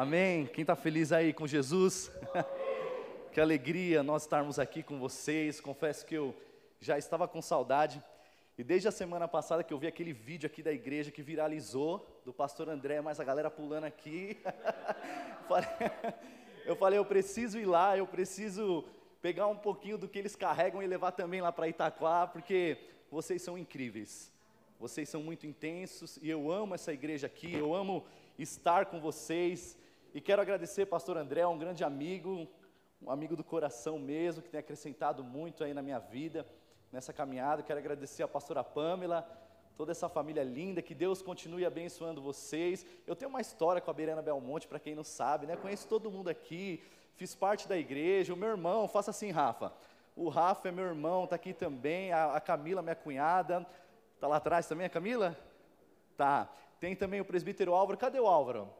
Amém? Quem está feliz aí com Jesus? Que alegria nós estarmos aqui com vocês. Confesso que eu já estava com saudade. E desde a semana passada que eu vi aquele vídeo aqui da igreja que viralizou, do pastor André, mas a galera pulando aqui. Eu falei, eu preciso ir lá, eu preciso pegar um pouquinho do que eles carregam e levar também lá para Itaquá, porque vocês são incríveis. Vocês são muito intensos e eu amo essa igreja aqui, eu amo estar com vocês. E quero agradecer pastor André, um grande amigo, um amigo do coração mesmo, que tem acrescentado muito aí na minha vida, nessa caminhada. Quero agradecer a pastora Pâmela, toda essa família linda, que Deus continue abençoando vocês. Eu tenho uma história com a Beirana Belmonte, para quem não sabe, né? Conheço todo mundo aqui, fiz parte da igreja. O meu irmão, faça assim, Rafa. O Rafa é meu irmão, está aqui também, a Camila, minha cunhada. Está lá atrás também a Camila? Tá. Tem também o presbítero Álvaro. Cadê o Álvaro?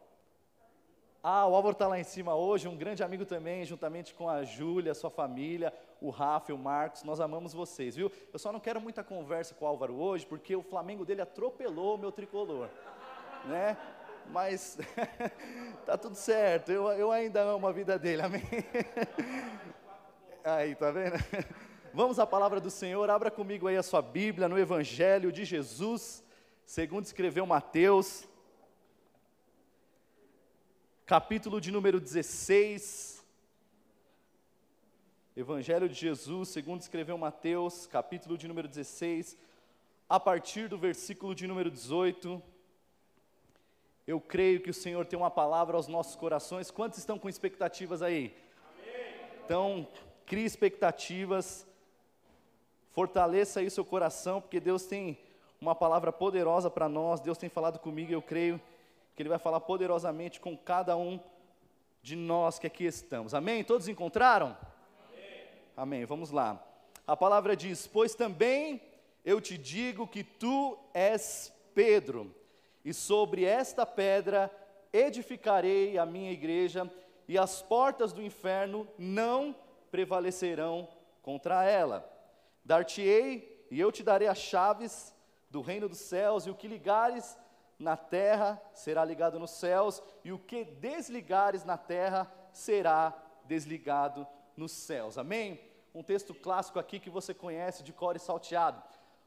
Ah, o Álvaro está lá em cima hoje, um grande amigo também, juntamente com a Júlia, sua família, o Rafa e o Marcos. Nós amamos vocês, viu? Eu só não quero muita conversa com o Álvaro hoje, porque o Flamengo dele atropelou o meu tricolor, né? Mas tá tudo certo, eu ainda amo a vida dele, amém? Aí, tá vendo? Vamos à palavra do Senhor. Abra comigo aí a sua Bíblia no Evangelho de Jesus, segundo escreveu Mateus, capítulo de número 16, Evangelho de Jesus, segundo escreveu Mateus, capítulo de número 16, a partir do versículo de número 18. Eu creio que o Senhor tem uma palavra aos nossos corações. Quantos estão com expectativas aí? Então, crie expectativas. Fortaleça aí o seu coração, porque Deus tem uma palavra poderosa para nós. Deus tem falado comigo e eu creio que Ele vai falar poderosamente com cada um de nós que aqui estamos. Amém? Todos encontraram? Amém. Amém. Vamos lá. A palavra diz: pois também eu te digo que tu és Pedro, e sobre esta pedra edificarei a minha igreja, e as portas do inferno não prevalecerão contra ela. Dar-te-ei, e eu te darei as chaves do reino dos céus, e o que ligares na terra será ligado nos céus, e o que desligares na terra será desligado nos céus. Amém? Um texto clássico aqui que você conhece de cor e salteado.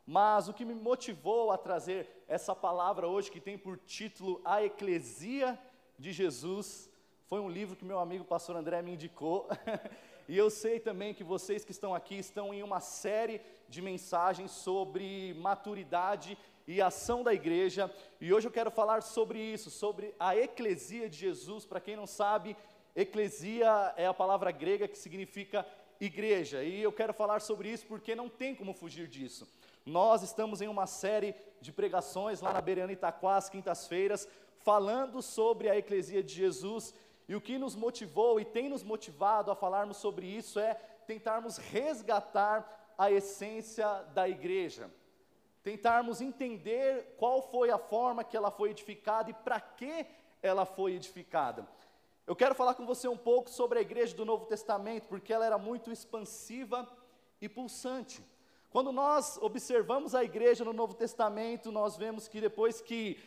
Mas o que me motivou a trazer essa palavra hoje, que tem por título A Eclesia de Jesus, foi um livro que meu amigo pastor André me indicou. E eu sei também que vocês que estão aqui estão em uma série de mensagens sobre maturidade e ação da igreja. E hoje eu quero falar sobre isso, sobre a eclesia de Jesus. Para quem não sabe, eclesia é a palavra grega que significa igreja. E eu quero falar sobre isso porque não tem como fugir disso. Nós estamos em uma série de pregações lá na Beirana Itaquá, às quintas-feiras, falando sobre a eclesia de Jesus. E o que nos motivou e tem nos motivado a falarmos sobre isso é tentarmos resgatar a essência da igreja. Tentarmos entender qual foi a forma que ela foi edificada e para que ela foi edificada. Eu quero falar com você um pouco sobre a igreja do Novo Testamento, porque ela era muito expansiva e pulsante. Quando nós observamos a igreja no Novo Testamento, nós vemos que depois que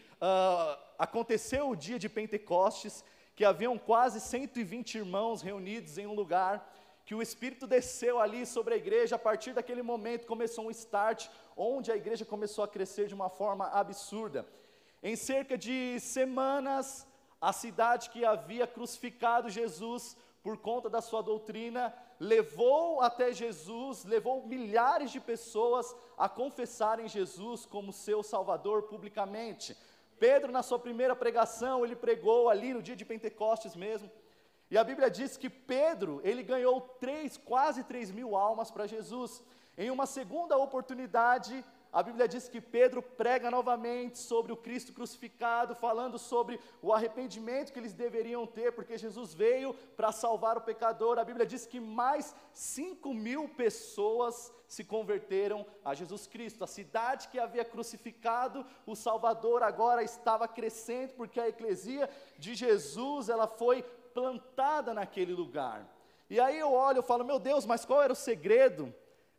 aconteceu o dia de Pentecostes, que haviam quase 120 irmãos reunidos em um lugar, que o Espírito desceu ali sobre a igreja. A partir daquele momento começou um start, onde a igreja começou a crescer de uma forma absurda. Em cerca de semanas, a cidade que havia crucificado Jesus por conta da sua doutrina, levou até Jesus, levou milhares de pessoas a confessarem Jesus como seu Salvador publicamente. Pedro, na sua primeira pregação, ele pregou ali no dia de Pentecostes mesmo, e a Bíblia diz que Pedro, ele ganhou quase 3 mil almas para Jesus. Em uma segunda oportunidade, a Bíblia diz que Pedro prega novamente sobre o Cristo crucificado, falando sobre o arrependimento que eles deveriam ter, porque Jesus veio para salvar o pecador. A Bíblia diz que mais 5.000 pessoas se converteram a Jesus Cristo. A cidade que havia crucificado o Salvador agora estava crescendo, porque a eclesia de Jesus, ela foi plantada naquele lugar. E aí eu olho e falo, meu Deus, mas qual era o segredo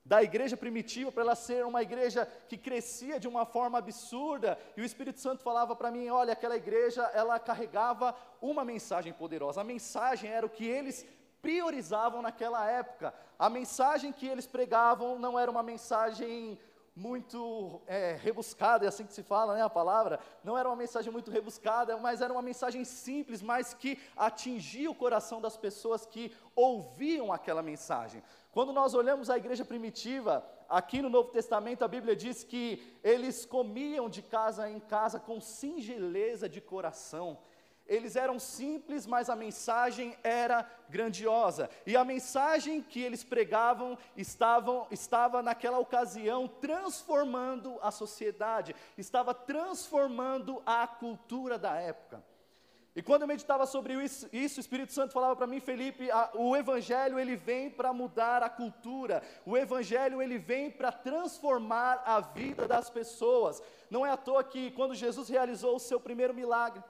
da igreja primitiva, para ela ser uma igreja que crescia de uma forma absurda, e o Espírito Santo falava para mim, olha, aquela igreja, ela carregava uma mensagem poderosa, a mensagem era o que eles priorizavam naquela época, a mensagem que eles pregavam não era uma mensagem muito rebuscada, é assim que se fala, né, a palavra, não era uma mensagem muito rebuscada, mas era uma mensagem simples, mas que atingia o coração das pessoas que ouviam aquela mensagem. Quando nós olhamos a igreja primitiva, aqui no Novo Testamento a Bíblia diz que eles comiam de casa em casa com singeleza de coração. Eles eram simples, mas a mensagem era grandiosa, e a mensagem que eles pregavam estava naquela ocasião transformando a sociedade, estava transformando a cultura da época. E quando eu meditava sobre isso, o Espírito Santo falava para mim, Felipe, o Evangelho ele vem para mudar a cultura, o Evangelho ele vem para transformar a vida das pessoas. Não é à toa que quando Jesus realizou o seu primeiro milagre,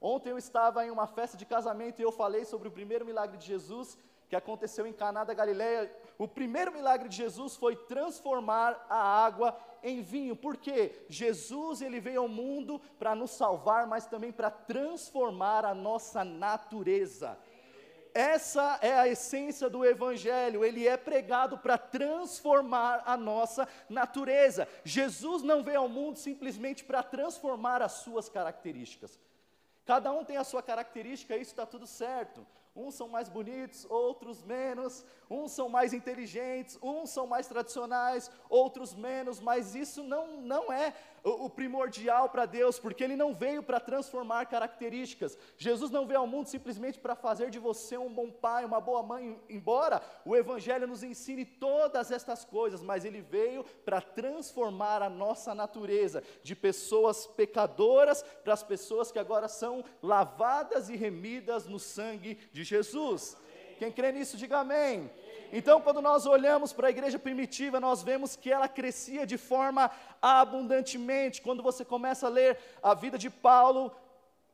ontem eu estava em uma festa de casamento e eu falei sobre o primeiro milagre de Jesus, que aconteceu em Caná da Galileia. O primeiro milagre de Jesus foi transformar a água em vinho, porque Jesus ele veio ao mundo para nos salvar, mas também para transformar a nossa natureza. Essa é a essência do Evangelho, ele é pregado para transformar a nossa natureza. Jesus não veio ao mundo simplesmente para transformar as suas características. Cada um tem a sua característica, isso está tudo certo. Uns são mais bonitos, outros menos. Uns são mais inteligentes, uns são mais tradicionais, outros menos. Mas isso não é o primordial para Deus, porque Ele não veio para transformar características. Jesus não veio ao mundo simplesmente para fazer de você um bom pai, uma boa mãe, embora o Evangelho nos ensine todas estas coisas, mas Ele veio para transformar a nossa natureza, de pessoas pecadoras para as pessoas que agora são lavadas e remidas no sangue de Jesus. Amém. Quem crê nisso, diga amém. Então, quando nós olhamos para a igreja primitiva, nós vemos que ela crescia de forma abundantemente. Quando você começa a ler a vida de Paulo,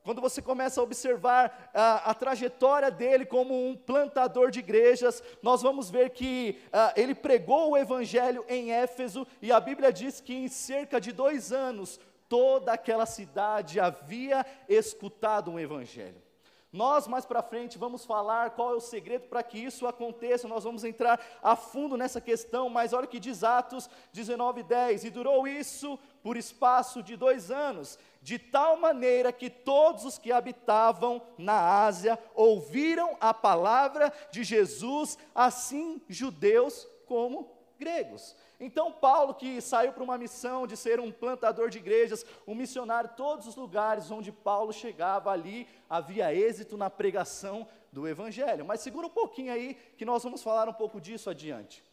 quando você começa a observar a trajetória dele como um plantador de igrejas, nós vamos ver que ele pregou o Evangelho em Éfeso, e a Bíblia diz que em cerca de 2 anos, toda aquela cidade havia escutado um Evangelho. Nós mais para frente vamos falar qual é o segredo para que isso aconteça, nós vamos entrar a fundo nessa questão, mas olha o que diz Atos 19:10, e durou isso por espaço de 2 anos, de tal maneira que todos os que habitavam na Ásia ouviram a palavra de Jesus, assim judeus como gregos. Então Paulo, que saiu para uma missão de ser um plantador de igrejas, um missionário, todos os lugares onde Paulo chegava ali, havia êxito na pregação do Evangelho. Mas segura um pouquinho aí, que nós vamos falar um pouco disso adiante.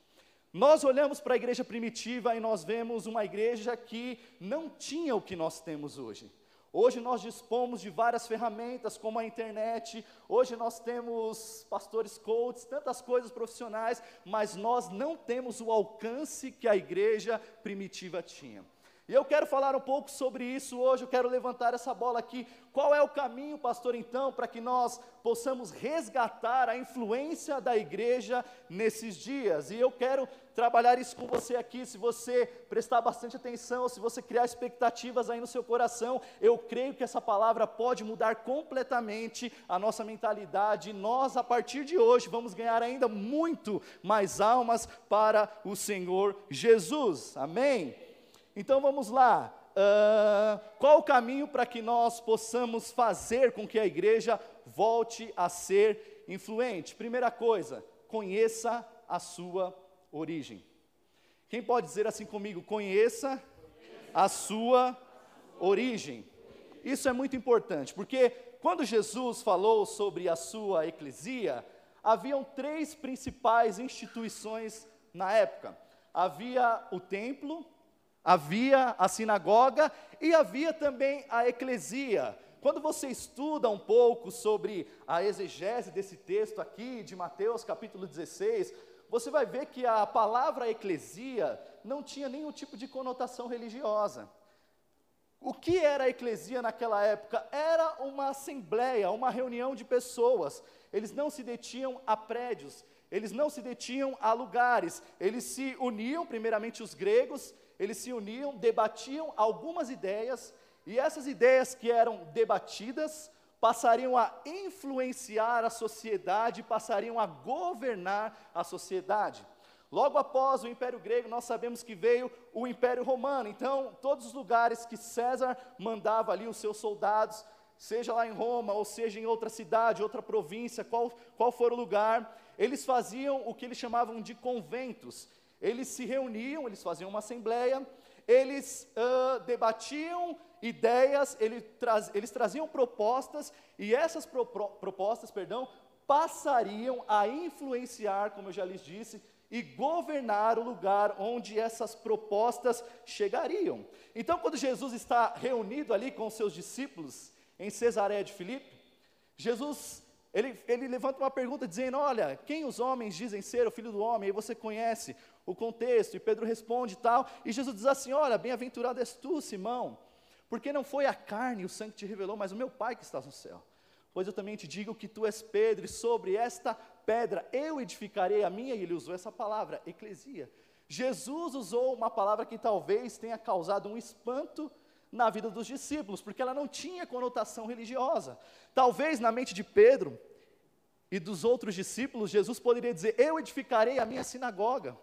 Nós olhamos para a igreja primitiva e nós vemos uma igreja que não tinha o que nós temos hoje. Hoje nós dispomos de várias ferramentas, como a internet, hoje nós temos pastores coaches, tantas coisas profissionais, mas nós não temos o alcance que a igreja primitiva tinha. E eu quero falar um pouco sobre isso hoje, eu quero levantar essa bola aqui. Qual é o caminho, pastor, então, para que nós possamos resgatar a influência da igreja nesses dias? E eu quero trabalhar isso com você aqui. Se você prestar bastante atenção, se você criar expectativas aí no seu coração, eu creio que essa palavra pode mudar completamente a nossa mentalidade. Nós, a partir de hoje, vamos ganhar ainda muito mais almas para o Senhor Jesus. Amém? Então vamos lá. Qual o caminho para que nós possamos fazer com que a igreja volte a ser influente? Primeira coisa, conheça a sua origem. Quem pode dizer assim comigo? Conheça a sua origem. Isso é muito importante, porque quando Jesus falou sobre a sua eclesia, haviam 3 principais instituições na época. Havia o templo, havia a sinagoga e havia também a eclesia. Quando você estuda um pouco sobre a exegese desse texto aqui, de Mateus capítulo 16, você vai ver que a palavra eclesia não tinha nenhum tipo de conotação religiosa. O que era a eclesia naquela época? Era uma assembleia, uma reunião de pessoas. Eles não se detinham a prédios, eles não se detinham a lugares, eles se uniam, primeiramente os gregos, eles se uniam, debatiam algumas ideias, e essas ideias que eram debatidas passariam a influenciar a sociedade, passariam a governar a sociedade. Logo após o Império Grego, nós sabemos que veio o Império Romano. Então, todos os lugares que César mandava ali os seus soldados, seja lá em Roma, ou seja em outra cidade, outra província, qual for o lugar, eles faziam o que eles chamavam de conventos. Eles se reuniam, eles faziam uma assembleia, eles debatiam ideias, eles traziam propostas, e essas propostas passariam a influenciar, como eu já lhes disse, e governar o lugar onde essas propostas chegariam. Então, quando Jesus está reunido ali com os seus discípulos, em Cesareia de Filipe, Jesus, ele levanta uma pergunta dizendo, olha, quem os homens dizem ser o Filho do Homem? E você conhece o contexto, e Pedro responde e tal, e Jesus diz assim, olha, bem-aventurado és tu, Simão, porque não foi a carne e o sangue que te revelou, mas o meu Pai que estás no céu. Pois eu também te digo que tu és Pedro, e sobre esta pedra eu edificarei a minha, e ele usou essa palavra, eclesia. Jesus usou uma palavra que talvez tenha causado um espanto na vida dos discípulos, porque ela não tinha conotação religiosa. Talvez na mente de Pedro e dos outros discípulos, Jesus poderia dizer, eu edificarei a minha sinagoga,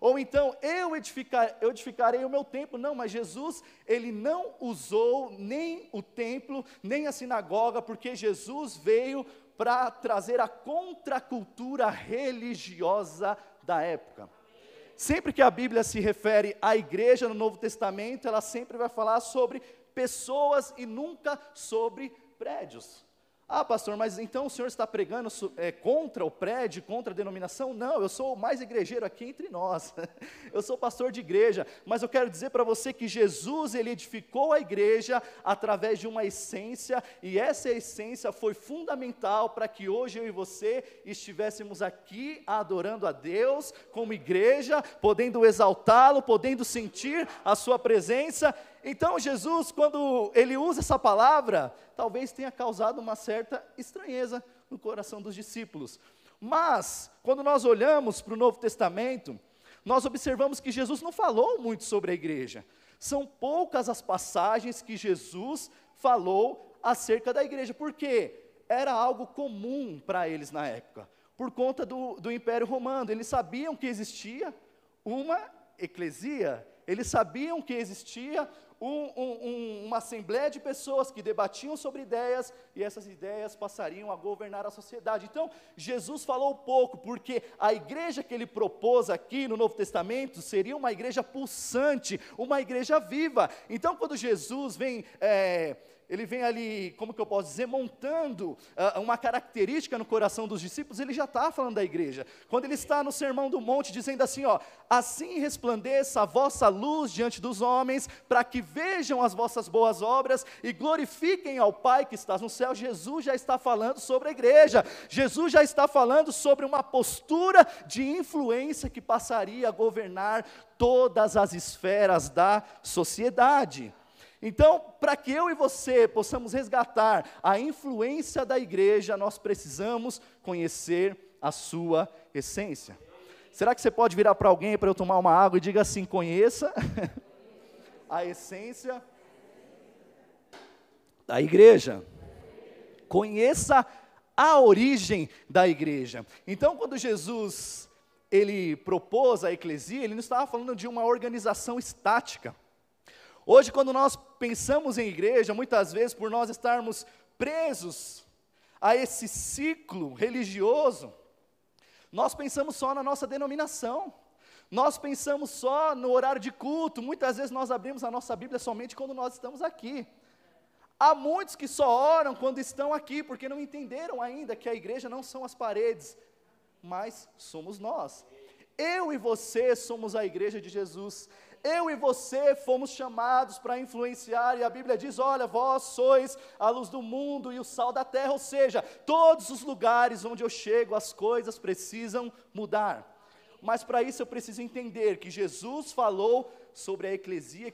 ou então, eu edificarei o meu templo. Não, mas Jesus, ele não usou nem o templo, nem a sinagoga, porque Jesus veio para trazer a contracultura religiosa da época. Sempre que a Bíblia se refere à igreja no Novo Testamento, ela sempre vai falar sobre pessoas e nunca sobre prédios. Ah, pastor, mas então o senhor está pregando contra o prédio, contra a denominação? Não, eu sou o mais igrejeiro aqui entre nós, eu sou pastor de igreja, mas eu quero dizer para você que Jesus, ele edificou a igreja através de uma essência, e essa essência foi fundamental para que hoje eu e você estivéssemos aqui adorando a Deus, como igreja, podendo exaltá-lo, podendo sentir a sua presença. Então Jesus, quando ele usa essa palavra, talvez tenha causado uma certa estranheza no coração dos discípulos. Mas, quando nós olhamos para o Novo Testamento, nós observamos que Jesus não falou muito sobre a igreja. São poucas as passagens que Jesus falou acerca da igreja, porque era algo comum para eles na época, por conta do Império Romano. Eles sabiam que existia uma eclesia, eles sabiam que existia uma assembleia de pessoas que debatiam sobre ideias, e essas ideias passariam a governar a sociedade. Então, Jesus falou pouco, porque a igreja que ele propôs aqui no Novo Testamento seria uma igreja pulsante, uma igreja viva. Então, quando Jesus vem... ele vem ali, como que eu posso dizer, montando uma característica no coração dos discípulos, ele já está falando da igreja. Quando ele está no Sermão do Monte, dizendo assim, ó, assim resplandeça a vossa luz diante dos homens, para que vejam as vossas boas obras e glorifiquem ao Pai que estás no céu. Jesus já está falando sobre a igreja, Jesus já está falando sobre uma postura de influência que passaria a governar todas as esferas da sociedade. Então, para que eu e você possamos resgatar a influência da igreja, nós precisamos conhecer a sua essência. Será que você pode virar para alguém para eu tomar uma água e diga assim, conheça a essência da igreja. Conheça a origem da igreja. Então, quando Jesus ele propôs a eclesia, ele não estava falando de uma organização estática. Hoje, quando nós pensamos em igreja, muitas vezes, por nós estarmos presos a esse ciclo religioso, nós pensamos só na nossa denominação, nós pensamos só no horário de culto. Muitas vezes nós abrimos a nossa Bíblia somente quando nós estamos aqui. Há muitos que só oram quando estão aqui, porque não entenderam ainda que a igreja não são as paredes, mas somos nós. Eu e você somos a igreja de Jesus. Eu e você fomos chamados para influenciar, e a Bíblia diz, olha, vós sois a luz do mundo e o sal da terra, ou seja, todos os lugares onde eu chego, as coisas precisam mudar. Mas para isso eu preciso entender que Jesus falou sobre a eclesia,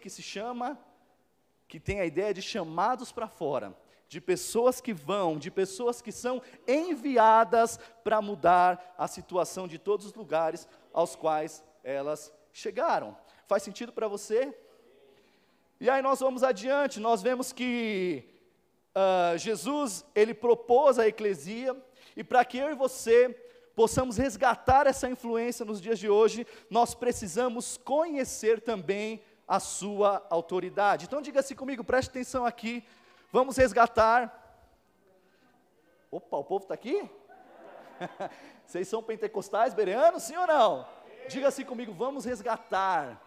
que tem a ideia de chamados para fora, de pessoas que vão, de pessoas que são enviadas para mudar a situação de todos os lugares aos quais elas chegaram. Faz sentido para você? E aí nós vamos adiante, nós vemos que Jesus, ele propôs a eclesia, e para que eu e você possamos resgatar essa influência nos dias de hoje, nós precisamos conhecer também a sua autoridade. Então diga-se comigo, preste atenção aqui, vamos resgatar... Opa, o povo está aqui? Vocês são pentecostais, bereanos, sim ou não? Diga-se comigo, vamos resgatar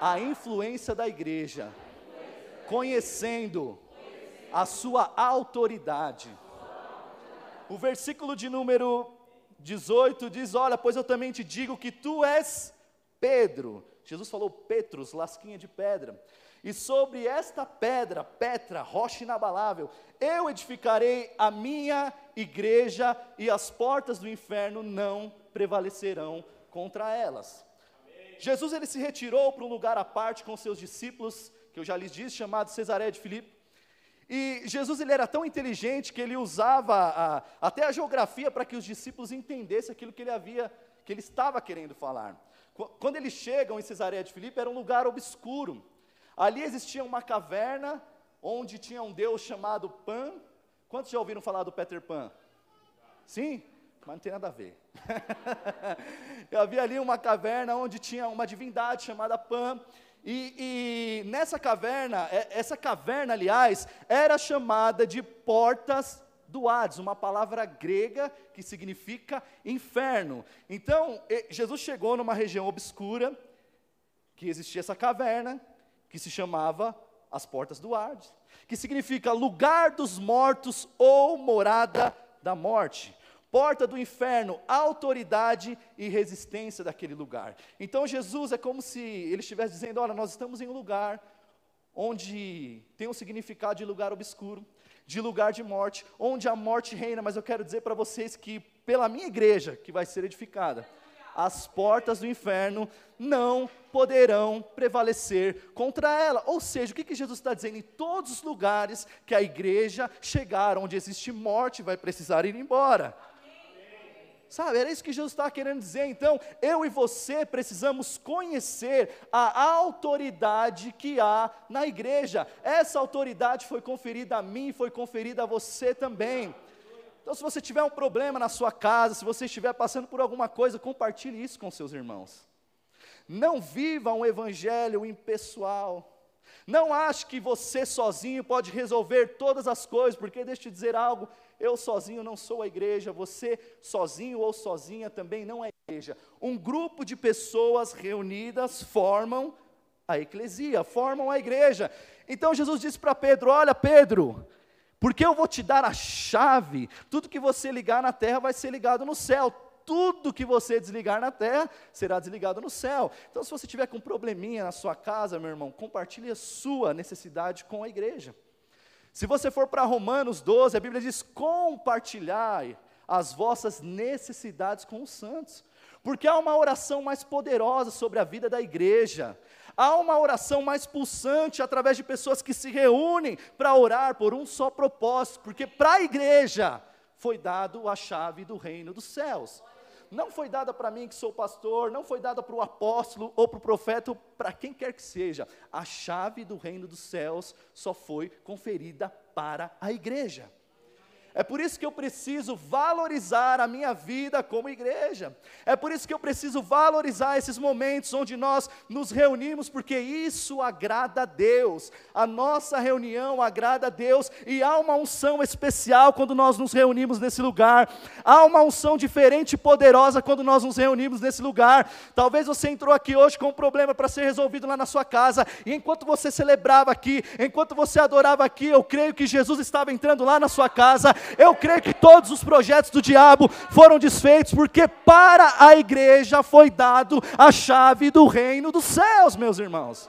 a influência da igreja, conhecendo a sua autoridade. O versículo de número 18 diz, olha, pois eu também te digo que tu és Pedro. Jesus falou Petros, lasquinha de pedra. E sobre esta pedra, Petra, rocha inabalável, eu edificarei a minha igreja e as portas do inferno não prevalecerão contra elas. Amém. Jesus, ele se retirou para um lugar à parte com seus discípulos, que eu já lhes disse, chamado Cesareia de Filipe. E Jesus, ele era tão inteligente que ele usava até a geografia para que os discípulos entendessem aquilo que ele estava querendo falar. Quando eles chegam em Cesareia de Filipe, era um lugar obscuro. Ali existia uma caverna onde tinha um deus chamado Pan. Quantos já ouviram falar do Peter Pan? Sim? Mas não tem nada a ver. Eu havia ali uma caverna onde tinha uma divindade chamada Pan. E nessa caverna, aliás, era chamada de Portas do Hades, uma palavra grega que significa inferno. Então, Jesus chegou numa região obscura, que existia essa caverna, que se chamava as Portas do Hades, que significa lugar dos mortos ou morada da morte, porta do inferno, autoridade e resistência daquele lugar. Então Jesus, é como se ele estivesse dizendo, olha, nós estamos em um lugar onde tem um significado de lugar obscuro, de lugar de morte, onde a morte reina, mas eu quero dizer para vocês que pela minha igreja, que vai ser edificada, as portas do inferno não poderão prevalecer contra ela. Ou seja, o que Jesus está dizendo? Em todos os lugares que a igreja chegar, onde existe morte, vai precisar ir embora. Sabe, era isso que Jesus estava querendo dizer. Então, eu e você precisamos conhecer a autoridade que há na igreja. Essa autoridade foi conferida a mim, foi conferida a você também. Então, se você tiver um problema na sua casa, se você estiver passando por alguma coisa, compartilhe isso com seus irmãos. Não viva um evangelho impessoal. Não ache que você sozinho pode resolver todas as coisas, porque deixa eu te dizer algo, eu sozinho não sou a igreja, você sozinho ou sozinha também não é igreja. Um grupo de pessoas reunidas formam a eclesia, formam a igreja. Então Jesus disse para Pedro, olha Pedro, porque eu vou te dar a chave, tudo que você ligar na terra vai ser ligado no céu, tudo que você desligar na terra será desligado no céu. Então se você tiver com um probleminha na sua casa, meu irmão, compartilhe a sua necessidade com a igreja. Se você for para Romanos 12, a Bíblia diz, compartilhai as vossas necessidades com os santos, porque há uma oração mais poderosa sobre a vida da igreja, há uma oração mais pulsante através de pessoas que se reúnem para orar por um só propósito, porque para a igreja foi dado a chave do reino dos céus. Não foi dada para mim que sou pastor, não foi dada para o apóstolo ou para o profeta, para quem quer que seja. A chave do reino dos céus só foi conferida para a igreja. É por isso que eu preciso valorizar a minha vida como igreja. É por isso que eu preciso valorizar esses momentos onde nós nos reunimos, porque isso agrada a Deus. A nossa reunião agrada a Deus e há uma unção especial quando nós nos reunimos nesse lugar. Há uma unção diferente e poderosa quando nós nos reunimos nesse lugar. Talvez você entrou aqui hoje com um problema para ser resolvido lá na sua casa, e enquanto você celebrava aqui, enquanto você adorava aqui, eu creio que Jesus estava entrando lá na sua casa. Eu creio que todos os projetos do diabo foram desfeitos, porque para a igreja foi dado a chave do reino dos céus, meus irmãos.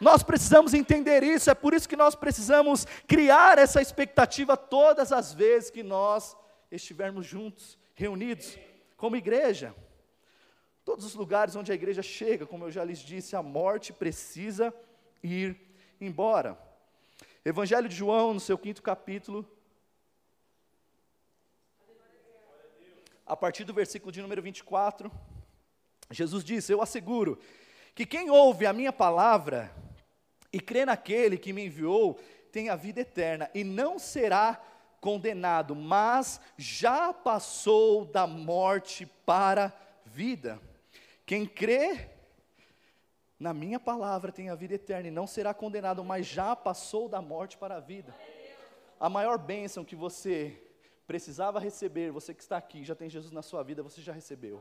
Nós precisamos entender isso, é por isso que nós precisamos criar essa expectativa todas as vezes que nós estivermos juntos, reunidos, como igreja. Todos os lugares onde a igreja chega, como eu já lhes disse, a morte precisa ir embora. Evangelho de João, no seu 5º capítulo, a partir do versículo de número 24, Jesus disse: eu asseguro que quem ouve a minha palavra e crê naquele que me enviou, tem a vida eterna, e não será condenado, mas já passou da morte para a vida. Quem crê na minha palavra tem a vida eterna e não será condenado, mas já passou da morte para a vida. A maior bênção que você precisava receber, você que está aqui, já tem Jesus na sua vida, você já recebeu.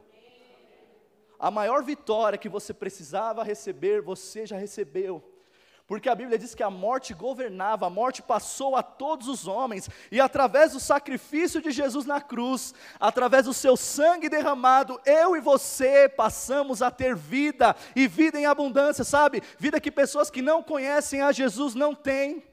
A maior vitória que você precisava receber, você já recebeu. Porque a Bíblia diz que a morte governava, a morte passou a todos os homens, e através do sacrifício de Jesus na cruz, através do seu sangue derramado, eu e você passamos a ter vida, e vida em abundância, sabe? Vida que pessoas que não conhecem a Jesus não têm.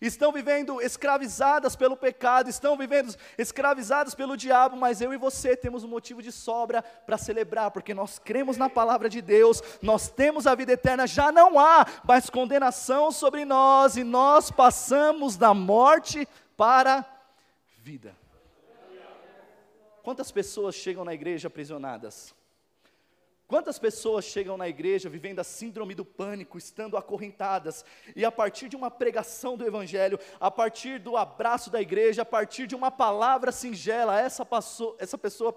Estão vivendo escravizadas pelo pecado, estão vivendo escravizadas pelo diabo, mas eu e você temos um motivo de sobra para celebrar, porque nós cremos na palavra de Deus, nós temos a vida eterna, já não há mais condenação sobre nós, e nós passamos da morte para a vida. Quantas pessoas chegam na igreja aprisionadas? Quantas pessoas chegam na igreja vivendo a síndrome do pânico, estando acorrentadas, e a partir de uma pregação do Evangelho, a partir do abraço da igreja, a partir de uma palavra singela, essa pessoa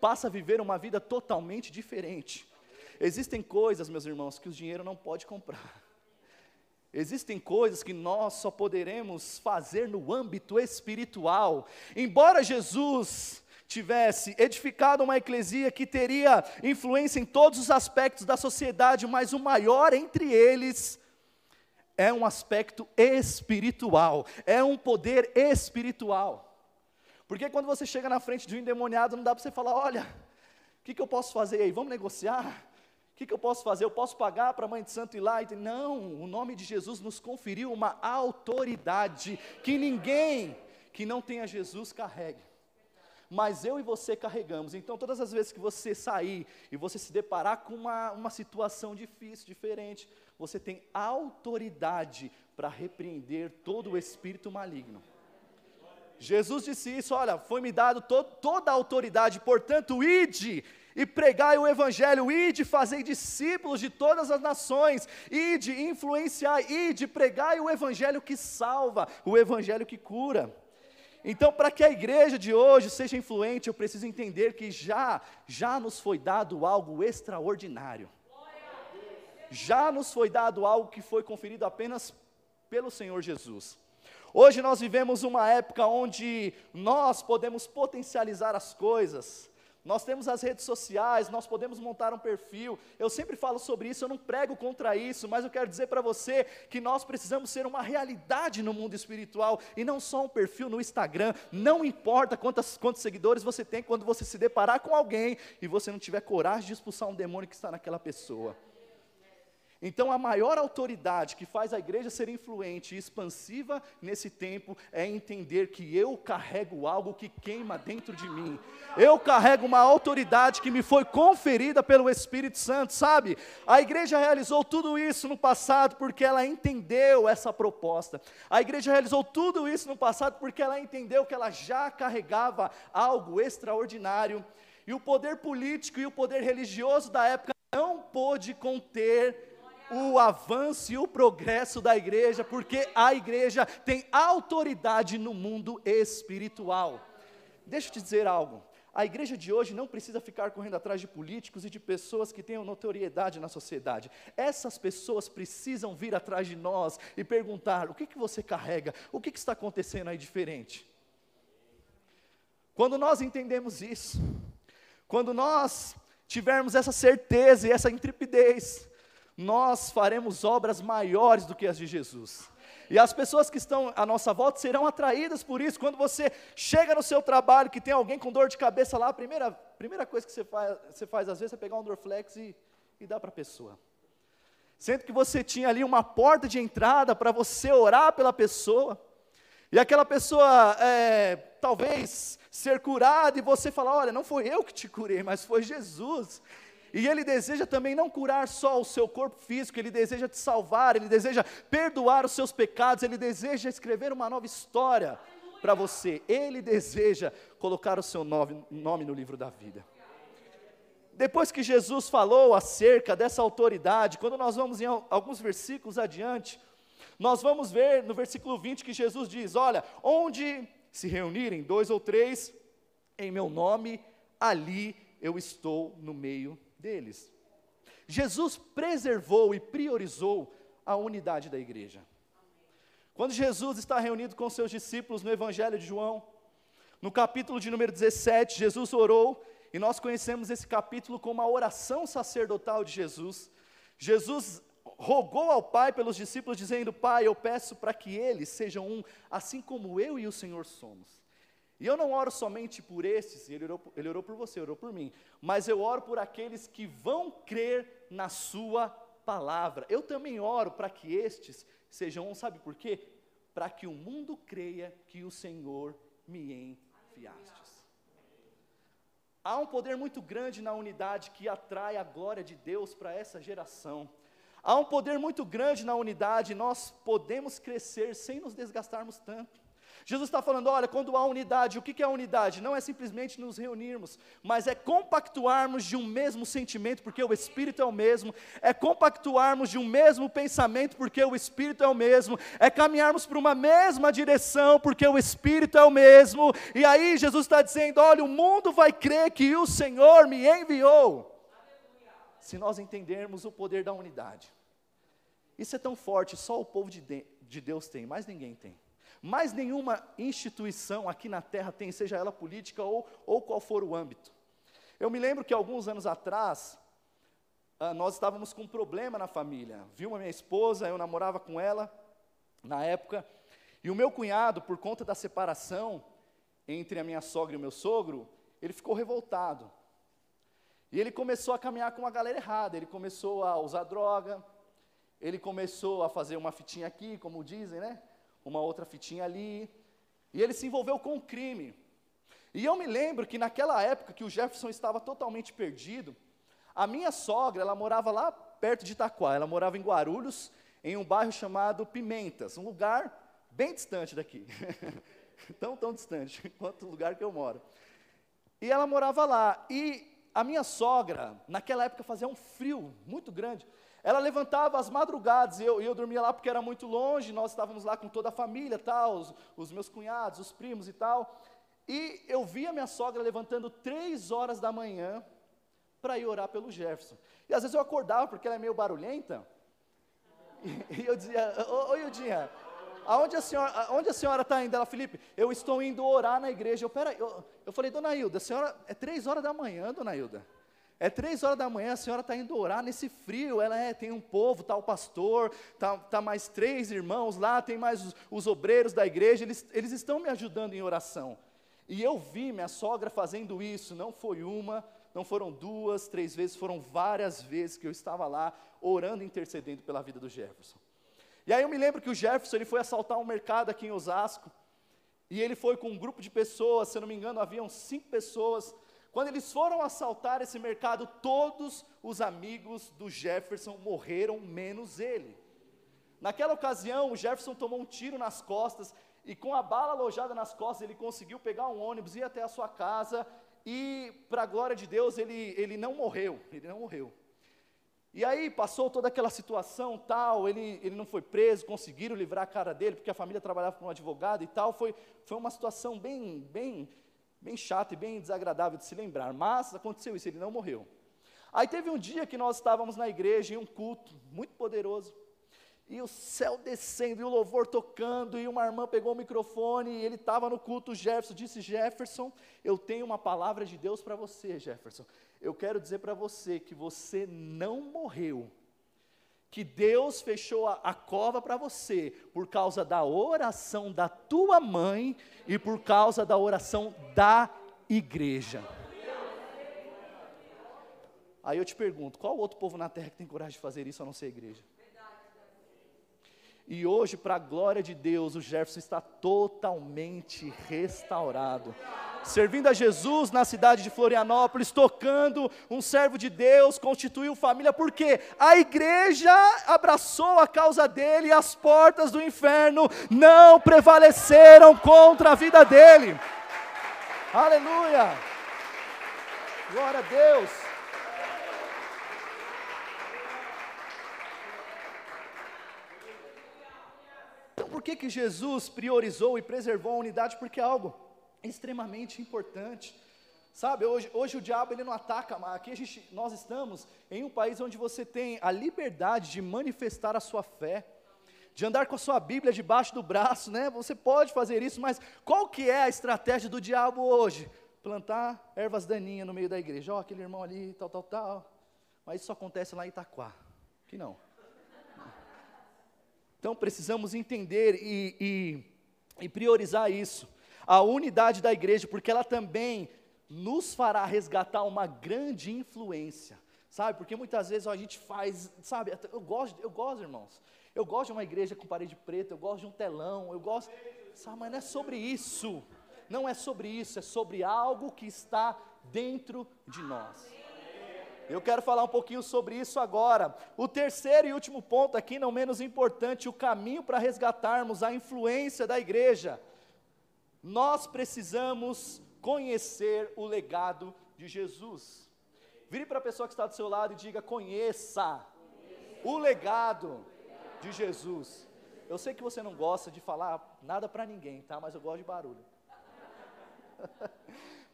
passa a viver uma vida totalmente diferente. Existem coisas, meus irmãos, que o dinheiro não pode comprar. Existem coisas que nós só poderemos fazer no âmbito espiritual. Embora Jesus tivesse edificado uma eclesia que teria influência em todos os aspectos da sociedade, mas o maior entre eles é um aspecto espiritual, é um poder espiritual. Porque quando você chega na frente de um endemoniado, não dá para você falar: olha, o que eu posso fazer aí? Vamos negociar? O que eu posso fazer? Eu posso pagar para a mãe de santo ir lá? Não, o nome de Jesus nos conferiu uma autoridade que ninguém que não tenha Jesus carrega. Mas eu e você carregamos. Então todas as vezes que você sair e você se deparar com uma situação difícil, diferente, você tem autoridade para repreender todo o espírito maligno. Jesus disse isso: olha, foi-me dado toda a autoridade, portanto ide e pregai o Evangelho, ide fazei discípulos de todas as nações, ide influenciar, ide pregai o Evangelho que salva, o Evangelho que cura. Então, para que a igreja de hoje seja influente, eu preciso entender que já nos foi dado algo extraordinário. Já nos foi dado algo que foi conferido apenas pelo Senhor Jesus. Hoje nós vivemos uma época onde nós podemos potencializar as coisas. Nós temos as redes sociais, nós podemos montar um perfil. Eu sempre falo sobre isso, eu não prego contra isso, mas eu quero dizer para você que nós precisamos ser uma realidade no mundo espiritual, e não só um perfil no Instagram. Não importa quantos seguidores você tem, quando você se deparar com alguém e você não tiver coragem de expulsar um demônio que está naquela pessoa. Então a maior autoridade que faz a igreja ser influente e expansiva nesse tempo é entender que eu carrego algo que queima dentro de mim. Eu carrego uma autoridade que me foi conferida pelo Espírito Santo, sabe? A igreja realizou tudo isso no passado porque ela entendeu essa proposta. A igreja realizou tudo isso no passado porque ela entendeu que ela já carregava algo extraordinário. E o poder político e o poder religioso da época não pôde conter o avanço e o progresso da igreja, porque a igreja tem autoridade no mundo espiritual. Deixa eu te dizer algo, a igreja de hoje não precisa ficar correndo atrás de políticos e de pessoas que tenham notoriedade na sociedade. Essas pessoas precisam vir atrás de nós e perguntar: o que você carrega? O que está acontecendo aí diferente? Quando nós entendemos isso, quando nós tivermos essa certeza e essa intrepidez, nós faremos obras maiores do que as de Jesus. E as pessoas que estão à nossa volta serão atraídas por isso. Quando você chega no seu trabalho, que tem alguém com dor de cabeça lá, a primeira coisa que você faz às vezes é pegar um Dorflex e dar para a pessoa. Sendo que você tinha ali uma porta de entrada para você orar pela pessoa, e aquela pessoa talvez ser curada, e você falar: olha, não foi eu que te curei, mas foi Jesus. E Ele deseja também não curar só o seu corpo físico, Ele deseja te salvar, Ele deseja perdoar os seus pecados, Ele deseja escrever uma nova história para você. Ele deseja colocar o seu nome no livro da vida. Depois que Jesus falou acerca dessa autoridade, quando nós vamos em alguns versículos adiante, nós vamos ver no versículo 20 que Jesus diz, olha, onde se reunirem dois ou três em meu nome, ali eu estou no meio deles. Jesus preservou e priorizou a unidade da igreja. Quando Jesus está reunido com seus discípulos no Evangelho de João, no capítulo de número 17, Jesus orou, e nós conhecemos esse capítulo como a oração sacerdotal de Jesus. Jesus rogou ao Pai pelos discípulos, dizendo, Pai, eu peço para que eles sejam um, assim como eu e o Senhor somos. E eu não oro somente por esses, ele orou por você, orou por mim, mas eu oro por aqueles que vão crer na sua palavra. Eu também oro para que estes sejam um, sabe por quê? Para que o mundo creia que o Senhor me enviastes. Há um poder muito grande na unidade que atrai a glória de Deus para essa geração. Há um poder muito grande na unidade, nós podemos crescer sem nos desgastarmos tanto. Jesus está falando, olha, quando há unidade, o que é unidade? Não é simplesmente nos reunirmos, mas é compactuarmos de um mesmo sentimento, porque o Espírito é o mesmo, é compactuarmos de um mesmo pensamento, porque o Espírito é o mesmo, é caminharmos para uma mesma direção, porque o Espírito é o mesmo. E aí Jesus está dizendo, olha, o mundo vai crer que o Senhor me enviou, se nós entendermos o poder da unidade. Isso é tão forte, só o povo de Deus tem, mas ninguém tem. Mais nenhuma instituição aqui na terra tem, seja ela política ou qual for o âmbito. Eu me lembro que alguns anos atrás, nós estávamos com um problema na família. Viu a minha esposa, eu namorava com ela na época, e o meu cunhado, por conta da separação entre a minha sogra e o meu sogro, ele ficou revoltado. E ele começou a caminhar com uma galera errada, ele começou a usar droga, ele começou a fazer uma fitinha aqui, como dizem, né? Uma outra fitinha ali, e ele se envolveu com o crime. E eu me lembro que naquela época que o Jefferson estava totalmente perdido, a minha sogra, ela morava lá perto de Itaquá, ela morava em Guarulhos, em um bairro chamado Pimentas, um lugar bem distante daqui, tão distante quanto o lugar que eu moro. E ela morava lá, e a minha sogra, naquela época fazia um frio muito grande, ela levantava às madrugadas, e eu dormia lá porque era muito longe, nós estávamos lá com toda a família, tal, os meus cunhados, os primos e tal, e eu via minha sogra levantando 3 horas da manhã para ir orar pelo Jefferson. E às vezes eu acordava, porque ela é meio barulhenta, e eu dizia, ô Hildinha, aonde a senhora está indo? Ela, Felipe, eu estou indo orar na igreja. Eu falei, dona Hilda, a senhora, é 3 horas da manhã, dona Hilda? É 3 horas da manhã, a senhora está indo orar nesse frio, ela tem um povo, está o pastor, está mais 3 irmãos lá, tem mais os obreiros da igreja, eles estão me ajudando em oração. E eu vi minha sogra fazendo isso, não foi uma, não foram 2, 3 vezes, foram várias vezes que eu estava lá, orando e intercedendo pela vida do Jefferson. E aí eu me lembro que o Jefferson, ele foi assaltar um mercado aqui em Osasco, e ele foi com um grupo de pessoas, se eu não me engano, haviam 5 pessoas, Quando eles foram assaltar esse mercado, todos os amigos do Jefferson morreram, menos ele. Naquela ocasião, o Jefferson tomou um tiro nas costas, e com a bala alojada nas costas, ele conseguiu pegar um ônibus, ir até a sua casa, e para a glória de Deus, ele não morreu. E aí, passou toda aquela situação, tal, ele não foi preso, conseguiram livrar a cara dele, porque a família trabalhava com um advogado e tal, foi uma situação bem chato e bem desagradável de se lembrar, mas aconteceu isso, ele não morreu. Aí teve um dia que nós estávamos na igreja, em um culto muito poderoso, e o céu descendo, e o louvor tocando, e uma irmã pegou o microfone, e ele estava no culto, o Jefferson disse, Jefferson, eu tenho uma palavra de Deus para você, Jefferson, eu quero dizer para você que você não morreu, que Deus fechou a cova para você, por causa da oração da tua mãe, e por causa da oração da igreja. Aí eu te pergunto, qual outro povo na terra que tem coragem de fazer isso, a não ser a igreja? E hoje, para a glória de Deus, o Jefferson está totalmente restaurado, servindo a Jesus na cidade de Florianópolis, tocando, um servo de Deus, constituiu família, porque a igreja abraçou a causa dele, e as portas do inferno não prevaleceram contra a vida dele. Aleluia, glória a Deus. Então, por que que Jesus priorizou e preservou a unidade? Porque é algo extremamente importante, sabe? Hoje o diabo, ele não ataca, mas aqui nós estamos em um país onde você tem a liberdade de manifestar a sua fé, de andar com a sua Bíblia debaixo do braço, né? Você pode fazer isso, mas qual que é a estratégia do diabo hoje? Plantar ervas daninhas no meio da igreja. Ó, aquele irmão ali, tal, tal, tal. Mas isso só acontece lá em Itaquá, que não. Então precisamos entender e priorizar isso, a unidade da igreja, porque ela também nos fará resgatar uma grande influência, sabe? Porque muitas vezes, ó, a gente faz, sabe? Eu gosto, irmãos, eu gosto de uma igreja com parede preta, eu gosto de um telão, eu gosto, sabe? Mas não é sobre isso, não é sobre isso, é sobre algo que está dentro de nós. Eu quero falar um pouquinho sobre isso agora. O terceiro e último ponto aqui, não menos importante, o caminho para resgatarmos a influência da igreja. Nós precisamos conhecer o legado de Jesus. Vire para a pessoa que está do seu lado e diga: conheça o legado de Jesus. Eu sei que você não gosta de falar nada para ninguém, tá? Mas eu gosto de barulho.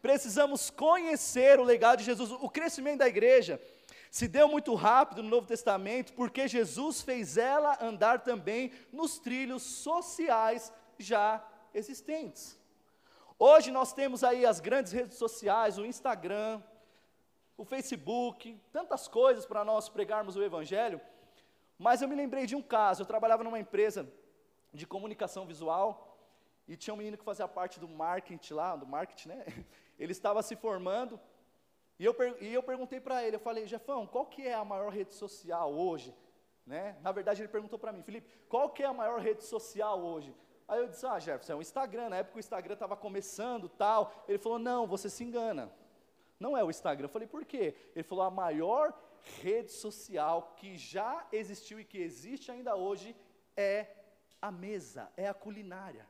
Precisamos conhecer o legado de Jesus. O crescimento da igreja se deu muito rápido no Novo Testamento, porque Jesus fez ela andar também nos trilhos sociais já existentes. Hoje nós temos aí as grandes redes sociais, o Instagram, o Facebook, tantas coisas para nós pregarmos o Evangelho, mas eu me lembrei de um caso. Eu trabalhava numa empresa de comunicação visual, e tinha um menino que fazia parte do marketing lá, né? Ele estava se formando, e eu perguntei para ele, eu falei: Jefão, qual que é a maior rede social hoje? Né? Na verdade ele perguntou para mim: Felipe, qual que é a maior rede social hoje? Aí eu disse: ah, Jefferson, é o Instagram, na época o Instagram estava começando, tal. Ele falou: não, você se engana, não é o Instagram. Eu falei: por quê? Ele falou: a maior rede social que já existiu e que existe ainda hoje é a mesa, é a culinária.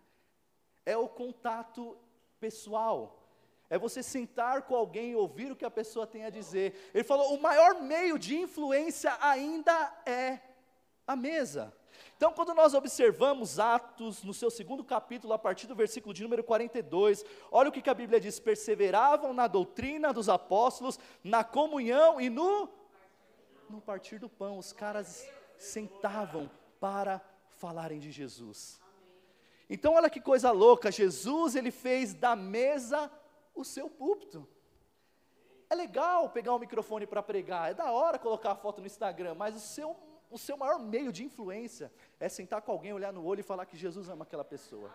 É o contato pessoal, é você sentar com alguém e ouvir o que a pessoa tem a dizer. Ele falou: o maior meio de influência ainda é a mesa. Então, quando nós observamos Atos, no seu 2º capítulo, a partir do versículo de número 42, olha o que a Bíblia diz: perseveravam na doutrina dos apóstolos, na comunhão e no partir do pão. Os caras sentavam para falarem de Jesus. Então olha que coisa louca, Jesus, ele fez da mesa o seu púlpito. É legal pegar um microfone para pregar, é da hora colocar a foto no Instagram, mas o seu maior meio de influência é sentar com alguém, olhar no olho e falar que Jesus ama aquela pessoa.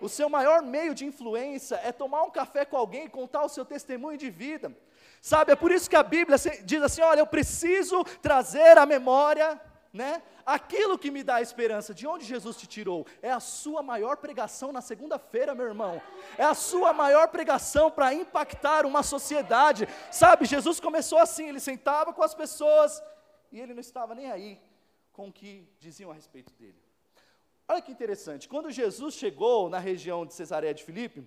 O seu maior meio de influência é tomar um café com alguém e contar o seu testemunho de vida. Sabe, é por isso que a Bíblia diz assim: olha, eu preciso trazer à memória, né, aquilo que me dá a esperança. De onde Jesus te tirou? É a sua maior pregação na segunda-feira, meu irmão. É a sua maior pregação para impactar uma sociedade. Sabe, Jesus começou assim, ele sentava com as pessoas, e ele não estava nem aí com o que diziam a respeito dele. Olha que interessante, quando Jesus chegou na região de Cesareia de Filipe,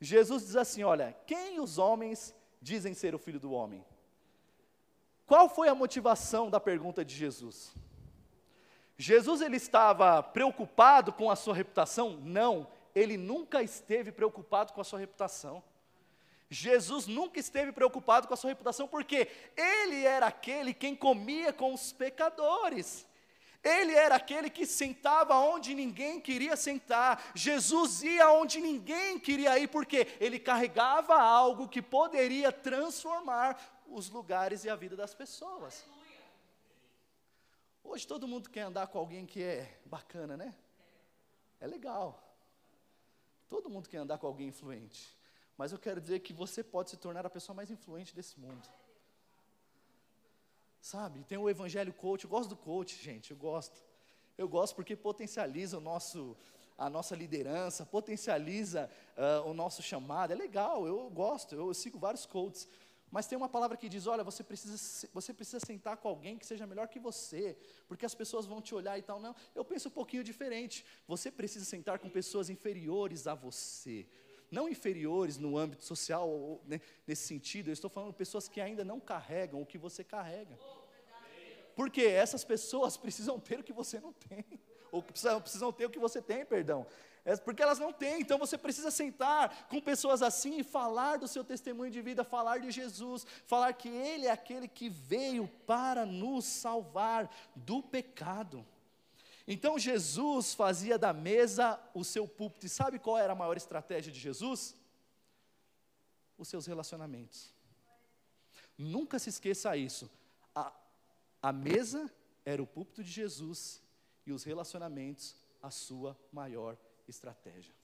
Jesus diz assim: olha, quem os homens dizem ser o filho do homem? Qual foi a motivação da pergunta de Jesus? Jesus, ele estava preocupado com a sua reputação? Não, ele nunca esteve preocupado com a sua reputação. Jesus nunca esteve preocupado com a sua reputação, porque ele era aquele quem comia com os pecadores. Ele era aquele que sentava onde ninguém queria sentar. Jesus ia onde ninguém queria ir, porque ele carregava algo que poderia transformar os lugares e a vida das pessoas. Hoje todo mundo quer andar com alguém que é bacana, né? É legal. Todo mundo quer andar com alguém influente. Mas eu quero dizer que você pode se tornar a pessoa mais influente desse mundo. Sabe, tem o Evangelho Coach, eu gosto do coach, gente, eu gosto. Eu gosto porque potencializa a nossa liderança, potencializa o nosso chamado. É legal, eu gosto, eu sigo vários coaches. Mas tem uma palavra que diz, olha, você precisa sentar com alguém que seja melhor que você, porque as pessoas vão te olhar e tal. Não, eu penso um pouquinho diferente. Você precisa sentar com pessoas inferiores a você. Não inferiores no âmbito social, ou, né, nesse sentido. Eu estou falando de pessoas que ainda não carregam o que você carrega. Porque essas pessoas precisam ter o que você não tem. Ou precisam ter o que você tem, perdão. É porque elas não têm, então você precisa sentar com pessoas assim e falar do seu testemunho de vida, falar de Jesus, falar que Ele é aquele que veio para nos salvar do pecado. Então Jesus fazia da mesa o seu púlpito, e sabe qual era a maior estratégia de Jesus? Os seus relacionamentos. Nunca se esqueça isso, a mesa era o púlpito de Jesus, e os relacionamentos a sua maior estratégia.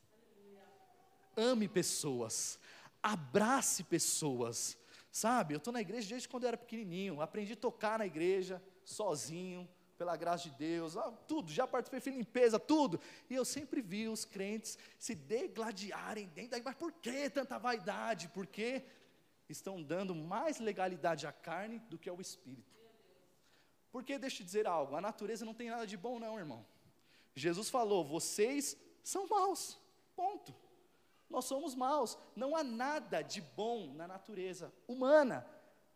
Ame pessoas, abrace pessoas, sabe? Eu estou na igreja desde quando eu era pequenininho, aprendi a tocar na igreja, sozinho, pela graça de Deus, tudo, já participei, fiz limpeza, tudo, e eu sempre vi os crentes se degladiarem dentro da igreja. Mas por que tanta vaidade? Porque estão dando mais legalidade à carne do que ao espírito. Porque, deixa eu dizer algo, a natureza não tem nada de bom não, irmão. Jesus falou, vocês são maus, ponto. Nós somos maus, não há nada de bom na natureza humana,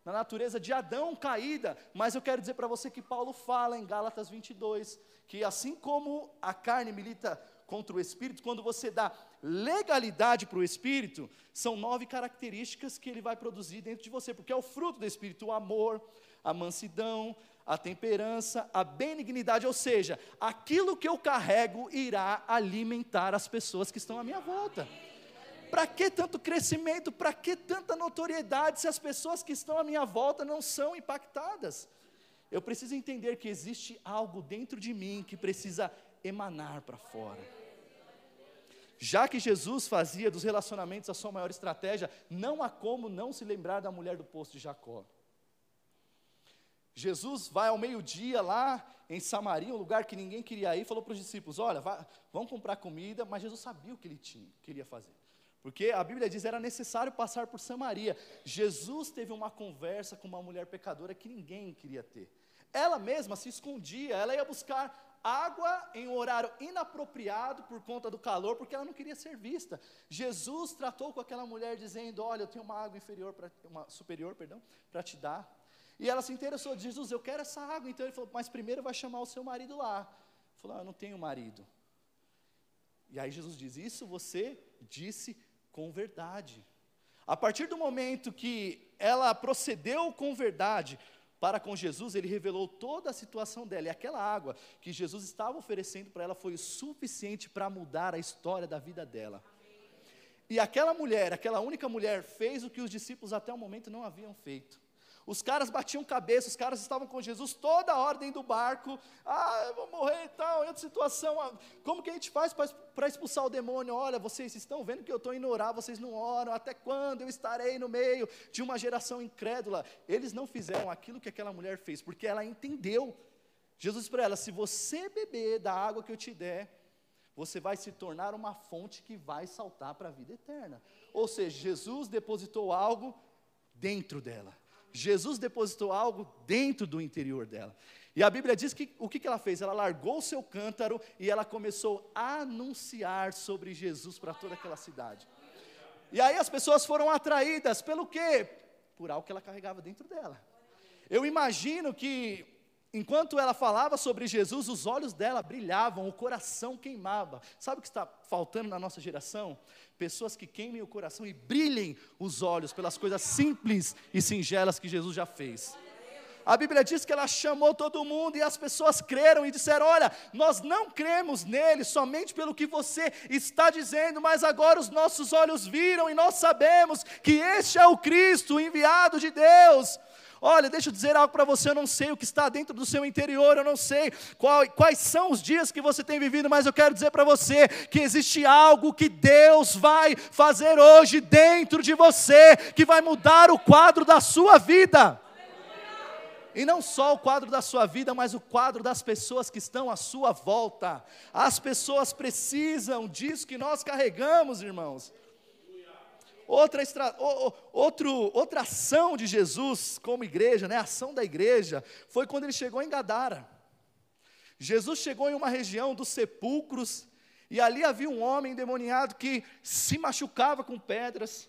na natureza de Adão caída. Mas eu quero dizer para você que Paulo fala em Gálatas 22, que assim como a carne milita contra o Espírito, quando você dá legalidade para o Espírito, são 9 características que ele vai produzir dentro de você, porque é o fruto do Espírito, o amor, a mansidão, a temperança, a benignidade, ou seja, aquilo que eu carrego irá alimentar as pessoas que estão à minha volta. Para que tanto crescimento, para que tanta notoriedade, se as pessoas que estão à minha volta não são impactadas? Eu preciso entender que existe algo dentro de mim que precisa emanar para fora. Já que Jesus fazia dos relacionamentos a sua maior estratégia, não há como não se lembrar da mulher do poço de Jacó. Jesus vai ao meio-dia lá em Samaria, um lugar que ninguém queria ir, falou para os discípulos, olha, vão comprar comida, mas Jesus sabia o que ele queria fazer, porque a Bíblia diz que era necessário passar por Samaria. Jesus teve uma conversa com uma mulher pecadora que ninguém queria ter, ela mesma se escondia, ela ia buscar água em um horário inapropriado por conta do calor, porque ela não queria ser vista. Jesus tratou com aquela mulher dizendo, olha, eu tenho uma água superior para te dar. E ela se interessou, Jesus, eu quero essa água. Então ele falou, mas primeiro vai chamar o seu marido lá. Ele falou, eu não tenho marido. E aí Jesus diz, isso você disse com verdade. A partir do momento que ela procedeu com verdade para com Jesus, ele revelou toda a situação dela. E aquela água que Jesus estava oferecendo para ela foi o suficiente para mudar a história da vida dela. E aquela mulher, aquela única mulher, fez o que os discípulos até o momento não haviam feito. Os caras batiam cabeça, os caras estavam com Jesus toda hora dentro do barco. Ah, eu vou morrer e tal, em outra situação. Como que a gente faz para expulsar o demônio? Olha, vocês estão vendo que eu estou indo orar, vocês não oram. Até quando eu estarei no meio de uma geração incrédula? Eles não fizeram aquilo que aquela mulher fez, porque ela entendeu. Jesus disse para ela, se você beber da água que eu te der, você vai se tornar uma fonte que vai saltar para a vida eterna. Ou seja, Jesus depositou algo dentro dela. Jesus depositou algo dentro do interior dela. E a Bíblia diz que, o que ela fez? Ela largou o seu cântaro e ela começou a anunciar sobre Jesus para toda aquela cidade. E aí as pessoas foram atraídas, pelo quê? Por algo que ela carregava dentro dela. Eu imagino que, enquanto ela falava sobre Jesus, os olhos dela brilhavam, o coração queimava. Sabe o que está faltando na nossa geração? Pessoas que queimem o coração e brilhem os olhos pelas coisas simples e singelas que Jesus já fez. A Bíblia diz que ela chamou todo mundo e as pessoas creram e disseram, olha, nós não cremos nele somente pelo que você está dizendo, mas agora os nossos olhos viram e nós sabemos que este é o Cristo, o enviado de Deus. Olha, deixa eu dizer algo para você, eu não sei o que está dentro do seu interior, eu não sei quais são os dias que você tem vivido, mas eu quero dizer para você que existe algo que Deus vai fazer hoje dentro de você, que vai mudar o quadro da sua vida. E não só o quadro da sua vida, mas o quadro das pessoas que estão à sua volta. As pessoas precisam disso que nós carregamos, irmãos. Outra ação de Jesus como igreja, né, a ação da igreja, foi quando ele chegou em Gadara. Jesus chegou em uma região dos sepulcros, e ali havia um homem endemoniado que se machucava com pedras,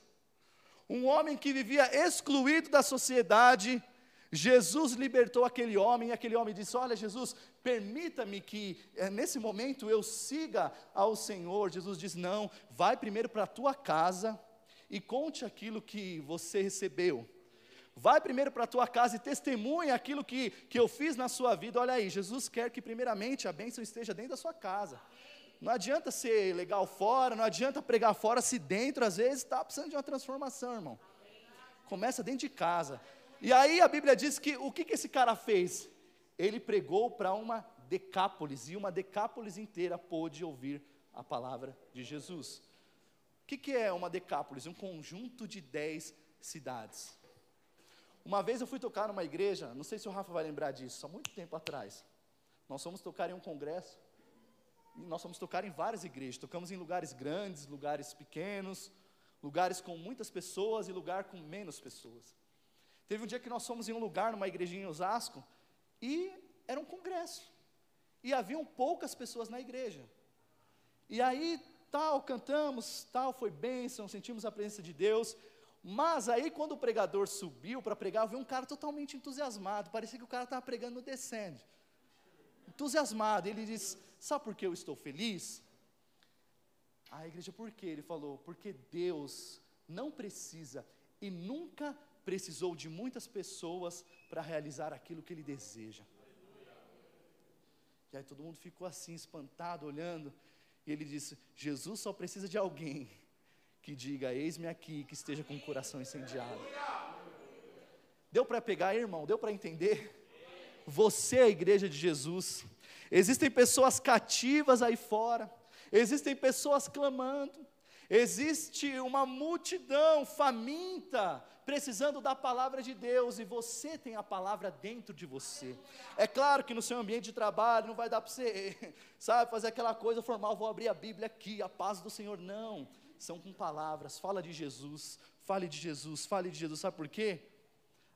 um homem que vivia excluído da sociedade. Jesus libertou aquele homem, e aquele homem disse: olha, Jesus, permita-me que nesse momento eu siga ao Senhor. Jesus disse: não, vai primeiro para a tua casa e conte aquilo que você recebeu. Vai primeiro para a tua casa e testemunha aquilo que eu fiz na sua vida. Olha aí, Jesus quer que primeiramente a bênção esteja dentro da sua casa. Não adianta ser legal fora, não adianta pregar fora, se dentro às vezes está precisando de uma transformação, irmão. Começa dentro de casa. E aí a Bíblia diz que, o que esse cara fez? Ele pregou para uma Decápolis, e uma Decápolis inteira pôde ouvir a palavra de Jesus. O que é uma Decápolis? Um conjunto de 10 cidades. Uma vez eu fui tocar numa igreja, não sei se o Rafa vai lembrar disso, há muito tempo atrás. Nós fomos tocar em um congresso, e nós fomos tocar em várias igrejas. Tocamos em lugares grandes, lugares pequenos, lugares com muitas pessoas e lugar com menos pessoas. Teve um dia que nós fomos em um lugar, numa igrejinha em Osasco, e era um congresso, e haviam poucas pessoas na igreja. E aí cantamos, foi bênção, sentimos a presença de Deus. Mas aí quando o pregador subiu para pregar, eu vi um cara totalmente entusiasmado, parecia que o cara estava pregando no descendo, entusiasmado. Ele disse: sabe por que eu estou feliz? A igreja: por quê? Ele falou: porque Deus não precisa e nunca precisou de muitas pessoas para realizar aquilo que Ele deseja. E aí todo mundo ficou assim, espantado, olhando, e ele disse: Jesus só precisa de alguém que diga: eis-me aqui, que esteja com o coração incendiado. Deu para pegar, irmão? Deu para entender? Você é a igreja de Jesus. Existem pessoas cativas aí fora, existem pessoas clamando, existe uma multidão faminta, precisando da palavra de Deus, e você tem a palavra dentro de você. É claro que no seu ambiente de trabalho não vai dar para você, sabe, fazer aquela coisa formal: vou abrir a Bíblia aqui, a paz do Senhor. Não, são com palavras. Fala de Jesus, fale de Jesus, fale de Jesus. Sabe por quê?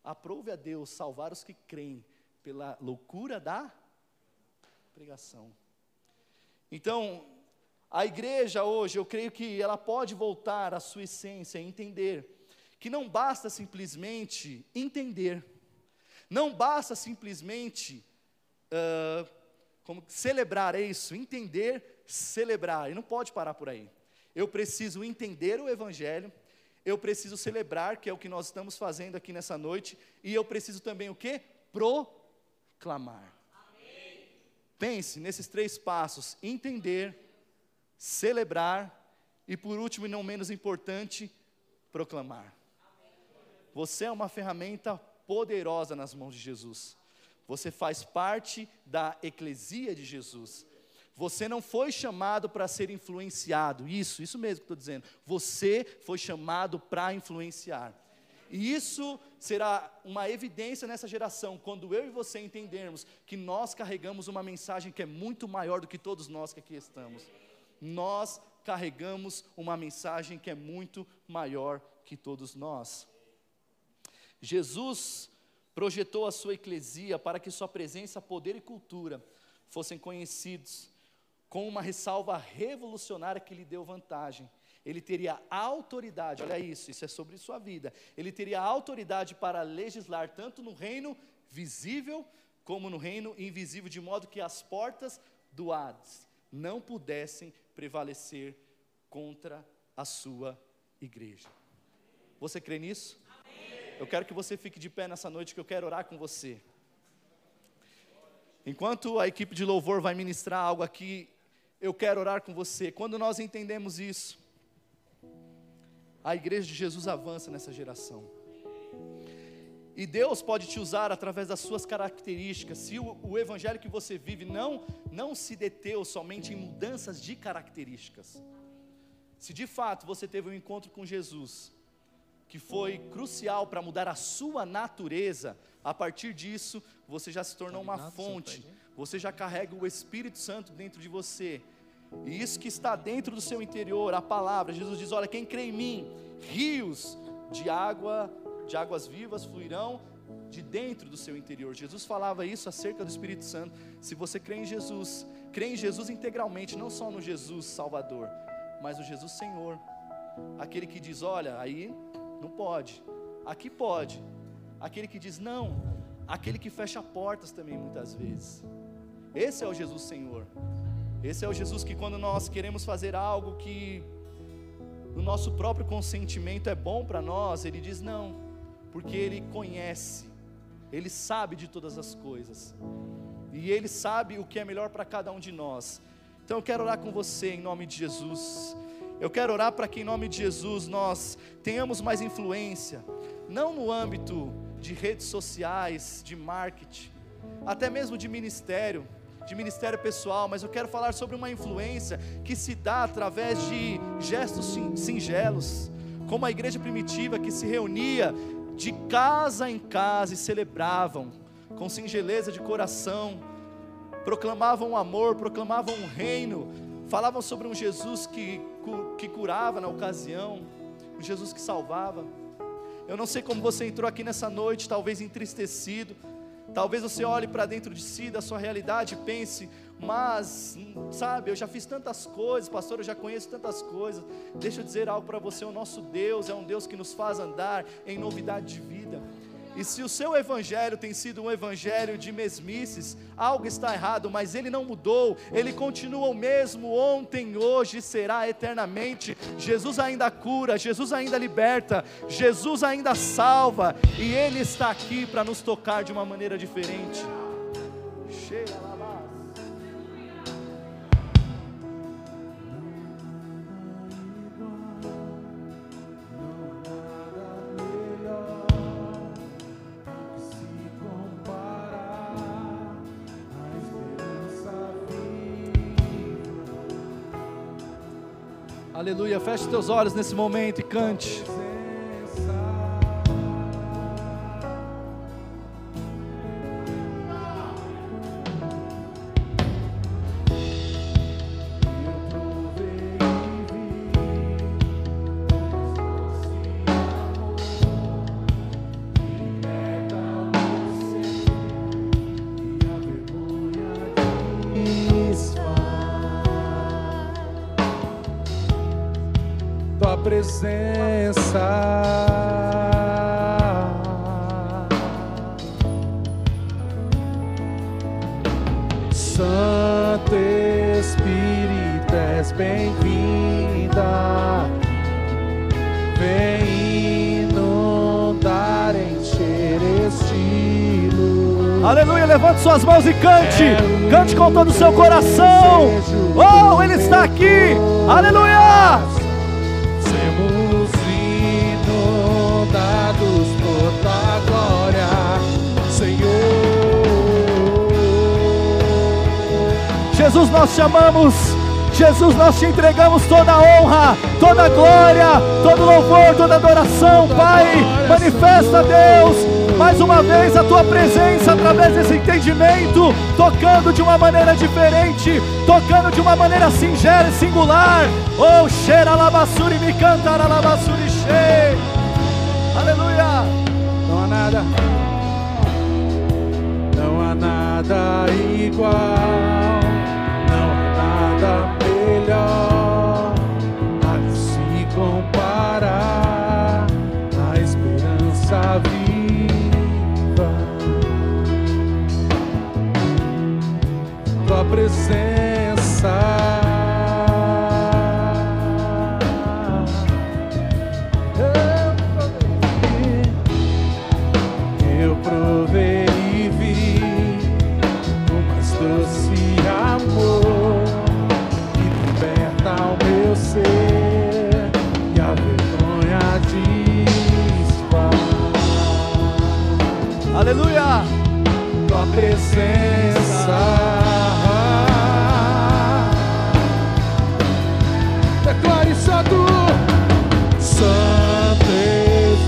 Aprove a Deus salvar os que creem pela loucura da pregação. Então, a igreja hoje, eu creio que ela pode voltar à sua essência e entender que não basta simplesmente entender, não basta simplesmente celebrar. É isso, entender, celebrar, e não pode parar por aí. Eu preciso entender o Evangelho, eu preciso celebrar, que é o que nós estamos fazendo aqui nessa noite, e eu preciso também o quê? Proclamar. Amém. Pense nesses 3 passos: entender, celebrar e, por último e não menos importante, proclamar. Você é uma ferramenta poderosa nas mãos de Jesus. Você faz parte da eclesia de Jesus. Você não foi chamado para ser influenciado. Isso mesmo que estou dizendo. Você foi chamado para influenciar. E isso será uma evidência nessa geração, quando eu e você entendermos que nós carregamos uma mensagem que é muito maior do que todos nós que aqui estamos. Nós carregamos uma mensagem que é muito maior que todos nós. Jesus projetou a sua eclesia para que sua presença, poder e cultura fossem conhecidos, com uma ressalva revolucionária que lhe deu vantagem: ele teria autoridade. Olha isso é sobre sua vida. Ele teria autoridade para legislar tanto no reino visível como no reino invisível, de modo que as portas do Hades não pudessem prevalecer contra a sua igreja. Você crê nisso? Eu quero que você fique de pé nessa noite, que eu quero orar com você. Enquanto a equipe de louvor vai ministrar algo aqui, eu quero orar com você. Quando nós entendemos isso, a igreja de Jesus avança nessa geração. E Deus pode te usar através das suas características. Se o evangelho que você vive não se deteu somente em mudanças de características. Se de fato você teve um encontro com Jesus, que foi crucial para mudar a sua natureza, a partir disso você já se tornou uma fonte, você já carrega o Espírito Santo dentro de você, e isso que está dentro do seu interior, a palavra, Jesus diz, olha, quem crê em mim, rios de água, de águas vivas fluirão de dentro do seu interior. Jesus falava isso acerca do Espírito Santo. Se você crê em Jesus integralmente, não só no Jesus Salvador, mas no Jesus Senhor, aquele que diz, olha, aí não pode, aqui pode, aquele que diz não, aquele que fecha portas também muitas vezes, esse é o Jesus Senhor, esse é o Jesus que quando nós queremos fazer algo que o nosso próprio consentimento é bom para nós, Ele diz não, porque Ele conhece, Ele sabe de todas as coisas, e Ele sabe o que é melhor para cada um de nós. Então eu quero orar com você em nome de Jesus. Eu quero orar para que em nome de Jesus nós tenhamos mais influência, não no âmbito de redes sociais, de marketing, até mesmo de ministério pessoal, mas eu quero falar sobre uma influência que se dá através de gestos singelos, como a igreja primitiva que se reunia de casa em casa e celebravam com singeleza de coração, proclamavam amor, proclamavam um reino, falavam sobre um Jesus que curava na ocasião, um Jesus que salvava. Eu não sei como você entrou aqui nessa noite, talvez entristecido, talvez você olhe para dentro de si, da sua realidade e pense, mas, sabe, eu já fiz tantas coisas, pastor, eu já conheço tantas coisas. Deixa eu dizer algo para você, o nosso Deus é um Deus que nos faz andar em novidade de vida. E se o seu evangelho tem sido um evangelho de mesmices, algo está errado, mas ele não mudou, ele continua o mesmo, ontem, hoje, será eternamente. Jesus ainda cura, Jesus ainda liberta, Jesus ainda salva, e Ele está aqui para nos tocar de uma maneira diferente. Aleluia, feche os teus olhos nesse momento e cante. Santo Espírito, és bem-vinda, vem inundar, encher este lugar. Aleluia, levante suas mãos e cante, cante com todo o seu coração. Oh, Ele está aqui, aleluia. Sermos inundados por tua glória, Senhor Jesus, nós te amamos, Jesus, nós te entregamos toda a honra, toda a glória, todo louvor, toda adoração, Pai, manifesta, Deus, mais uma vez a Tua presença através desse entendimento, tocando de uma maneira diferente, tocando de uma maneira singela e singular, oh, cheira alabassuri, me cantar alabassuri, cheia, aleluia, não há nada, não há nada igual, melhor a se comparar a esperança viva, tua presença, eu provei e vi o mais doce amor. Ao meu ser e a vergonha desfaz. Aleluia! Tua presença declare só tu, Santo Espírito.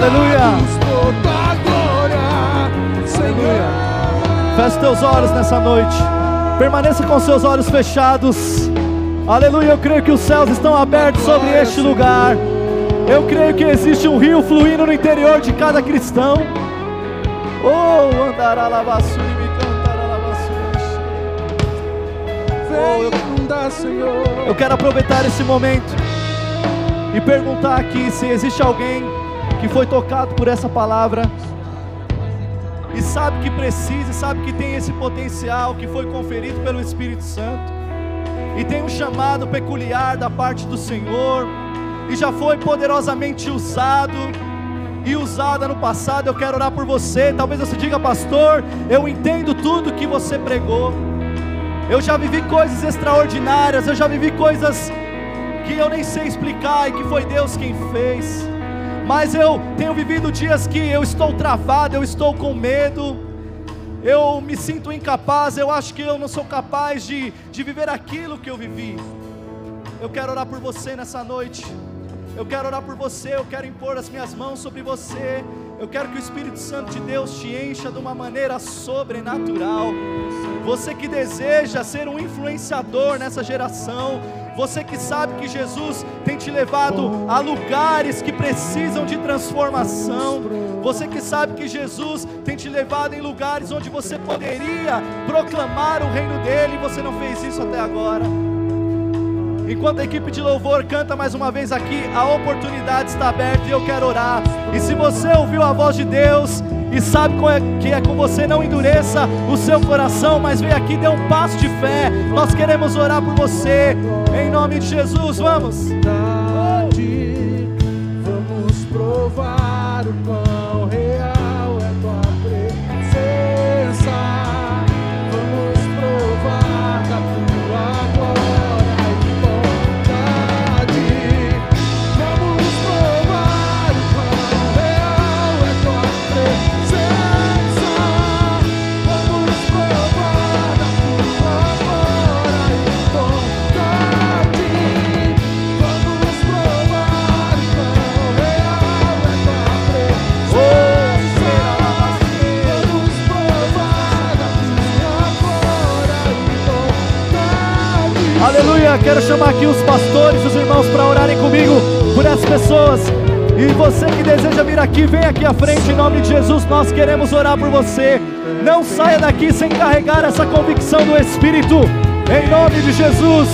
Aleluia. Aleluia. Feche teus olhos nessa noite. Permaneça com seus olhos fechados. Aleluia, eu creio que os céus estão abertos sobre este lugar. Eu creio que existe um rio fluindo no interior de cada cristão. Oh, andará lavaçu e me cantará lavaçu. Eu quero aproveitar esse momento e perguntar aqui se existe alguém que foi tocado por essa palavra e sabe que precisa, sabe que tem esse potencial que foi conferido pelo Espírito Santo e tem um chamado peculiar da parte do Senhor e já foi poderosamente usado e usada no passado. Eu quero orar por você. Talvez você diga: pastor, eu entendo tudo que você pregou, eu já vivi coisas extraordinárias, eu já vivi coisas que eu nem sei explicar e que foi Deus quem fez, mas eu tenho vivido dias que eu estou travado, eu estou com medo, eu me sinto incapaz, eu acho que eu não sou capaz de viver aquilo que eu vivi. Eu quero orar por você nessa noite, eu quero orar por você, eu quero impor as minhas mãos sobre você, eu quero que o Espírito Santo de Deus te encha de uma maneira sobrenatural. Você que deseja ser um influenciador nessa geração, você que sabe que Jesus tem te levado a lugares que precisam de transformação, você que sabe que Jesus tem te levado em lugares onde você poderia proclamar o reino dele e você não fez isso até agora. Enquanto a equipe de louvor canta mais uma vez aqui, a oportunidade está aberta e eu quero orar. E se você ouviu a voz de Deus e sabe que é com você, não endureça o seu coração, mas vem aqui, dê um passo de fé. Nós queremos orar por você, em nome de Jesus. Vamos! Vamos provar o pão real, é tua presença. Vamos provar da tua glória. Aleluia, quero chamar aqui os pastores, os irmãos, para orarem comigo por essas pessoas. E você que deseja vir aqui, vem aqui à frente, em nome de Jesus, nós queremos orar por você. Não saia daqui sem carregar essa convicção do Espírito, em nome de Jesus.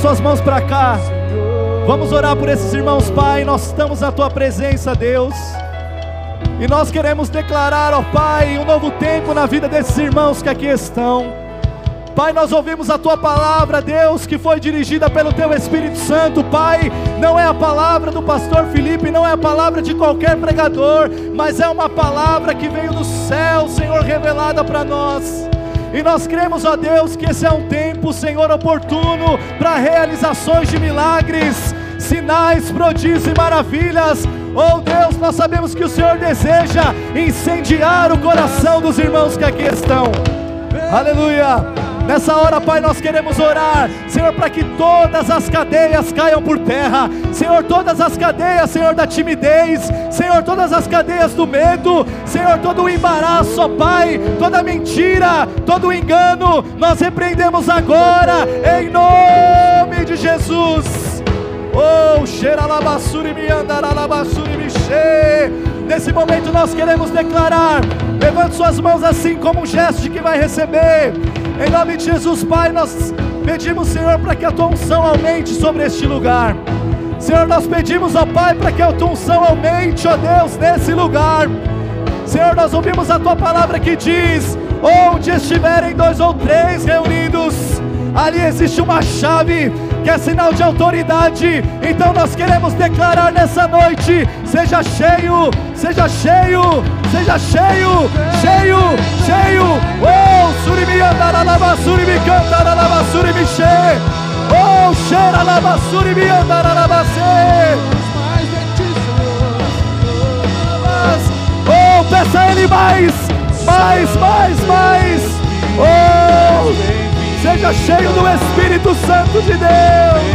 Suas mãos para cá, vamos orar por esses irmãos. Pai, nós estamos na tua presença, Deus, e nós queremos declarar, ó Pai, um novo tempo na vida desses irmãos que aqui estão. Pai, nós ouvimos a tua palavra, Deus, que foi dirigida pelo teu Espírito Santo. Pai, não é a palavra do pastor Filipe, não é a palavra de qualquer pregador, mas é uma palavra que veio do céu, Senhor, revelada para nós. E nós cremos, ó Deus, que esse é um tempo, Senhor, oportuno para realizações de milagres, sinais, prodígios e maravilhas. Oh Deus, nós sabemos que o Senhor deseja incendiar o coração dos irmãos que aqui estão. Aleluia! Nessa hora, Pai, nós queremos orar, Senhor, para que todas as cadeias caiam por terra, Senhor, todas as cadeias, Senhor, da timidez, Senhor, todas as cadeias do medo, Senhor, todo o embaraço, ó Pai, toda mentira, todo o engano, nós repreendemos agora, em nome de Jesus. Oh, xeralabassuri me andaralabassuri me che. Nesse momento nós queremos declarar, levante suas mãos assim como um gesto de que vai receber. Em nome de Jesus, Pai, nós pedimos, Senhor, para que a tua unção aumente sobre este lugar. Senhor, nós pedimos, ó Pai, para que a tua unção aumente, ó Deus, nesse lugar. Senhor, nós ouvimos a Tua palavra que diz: onde estiverem dois ou três reunidos, ali existe uma chave que é sinal de autoridade. Então nós queremos declarar nessa noite: seja cheio, seja cheio, seja cheio, cheio, cheio. Oh, surimi andaralaba, surimi cantaralaba, surimi che. Oh, xeralaba, surimi andaralaba, se. Oh, peça a Ele mais, mais, mais, mais. Oh, seja cheio do Espírito Santo de Deus.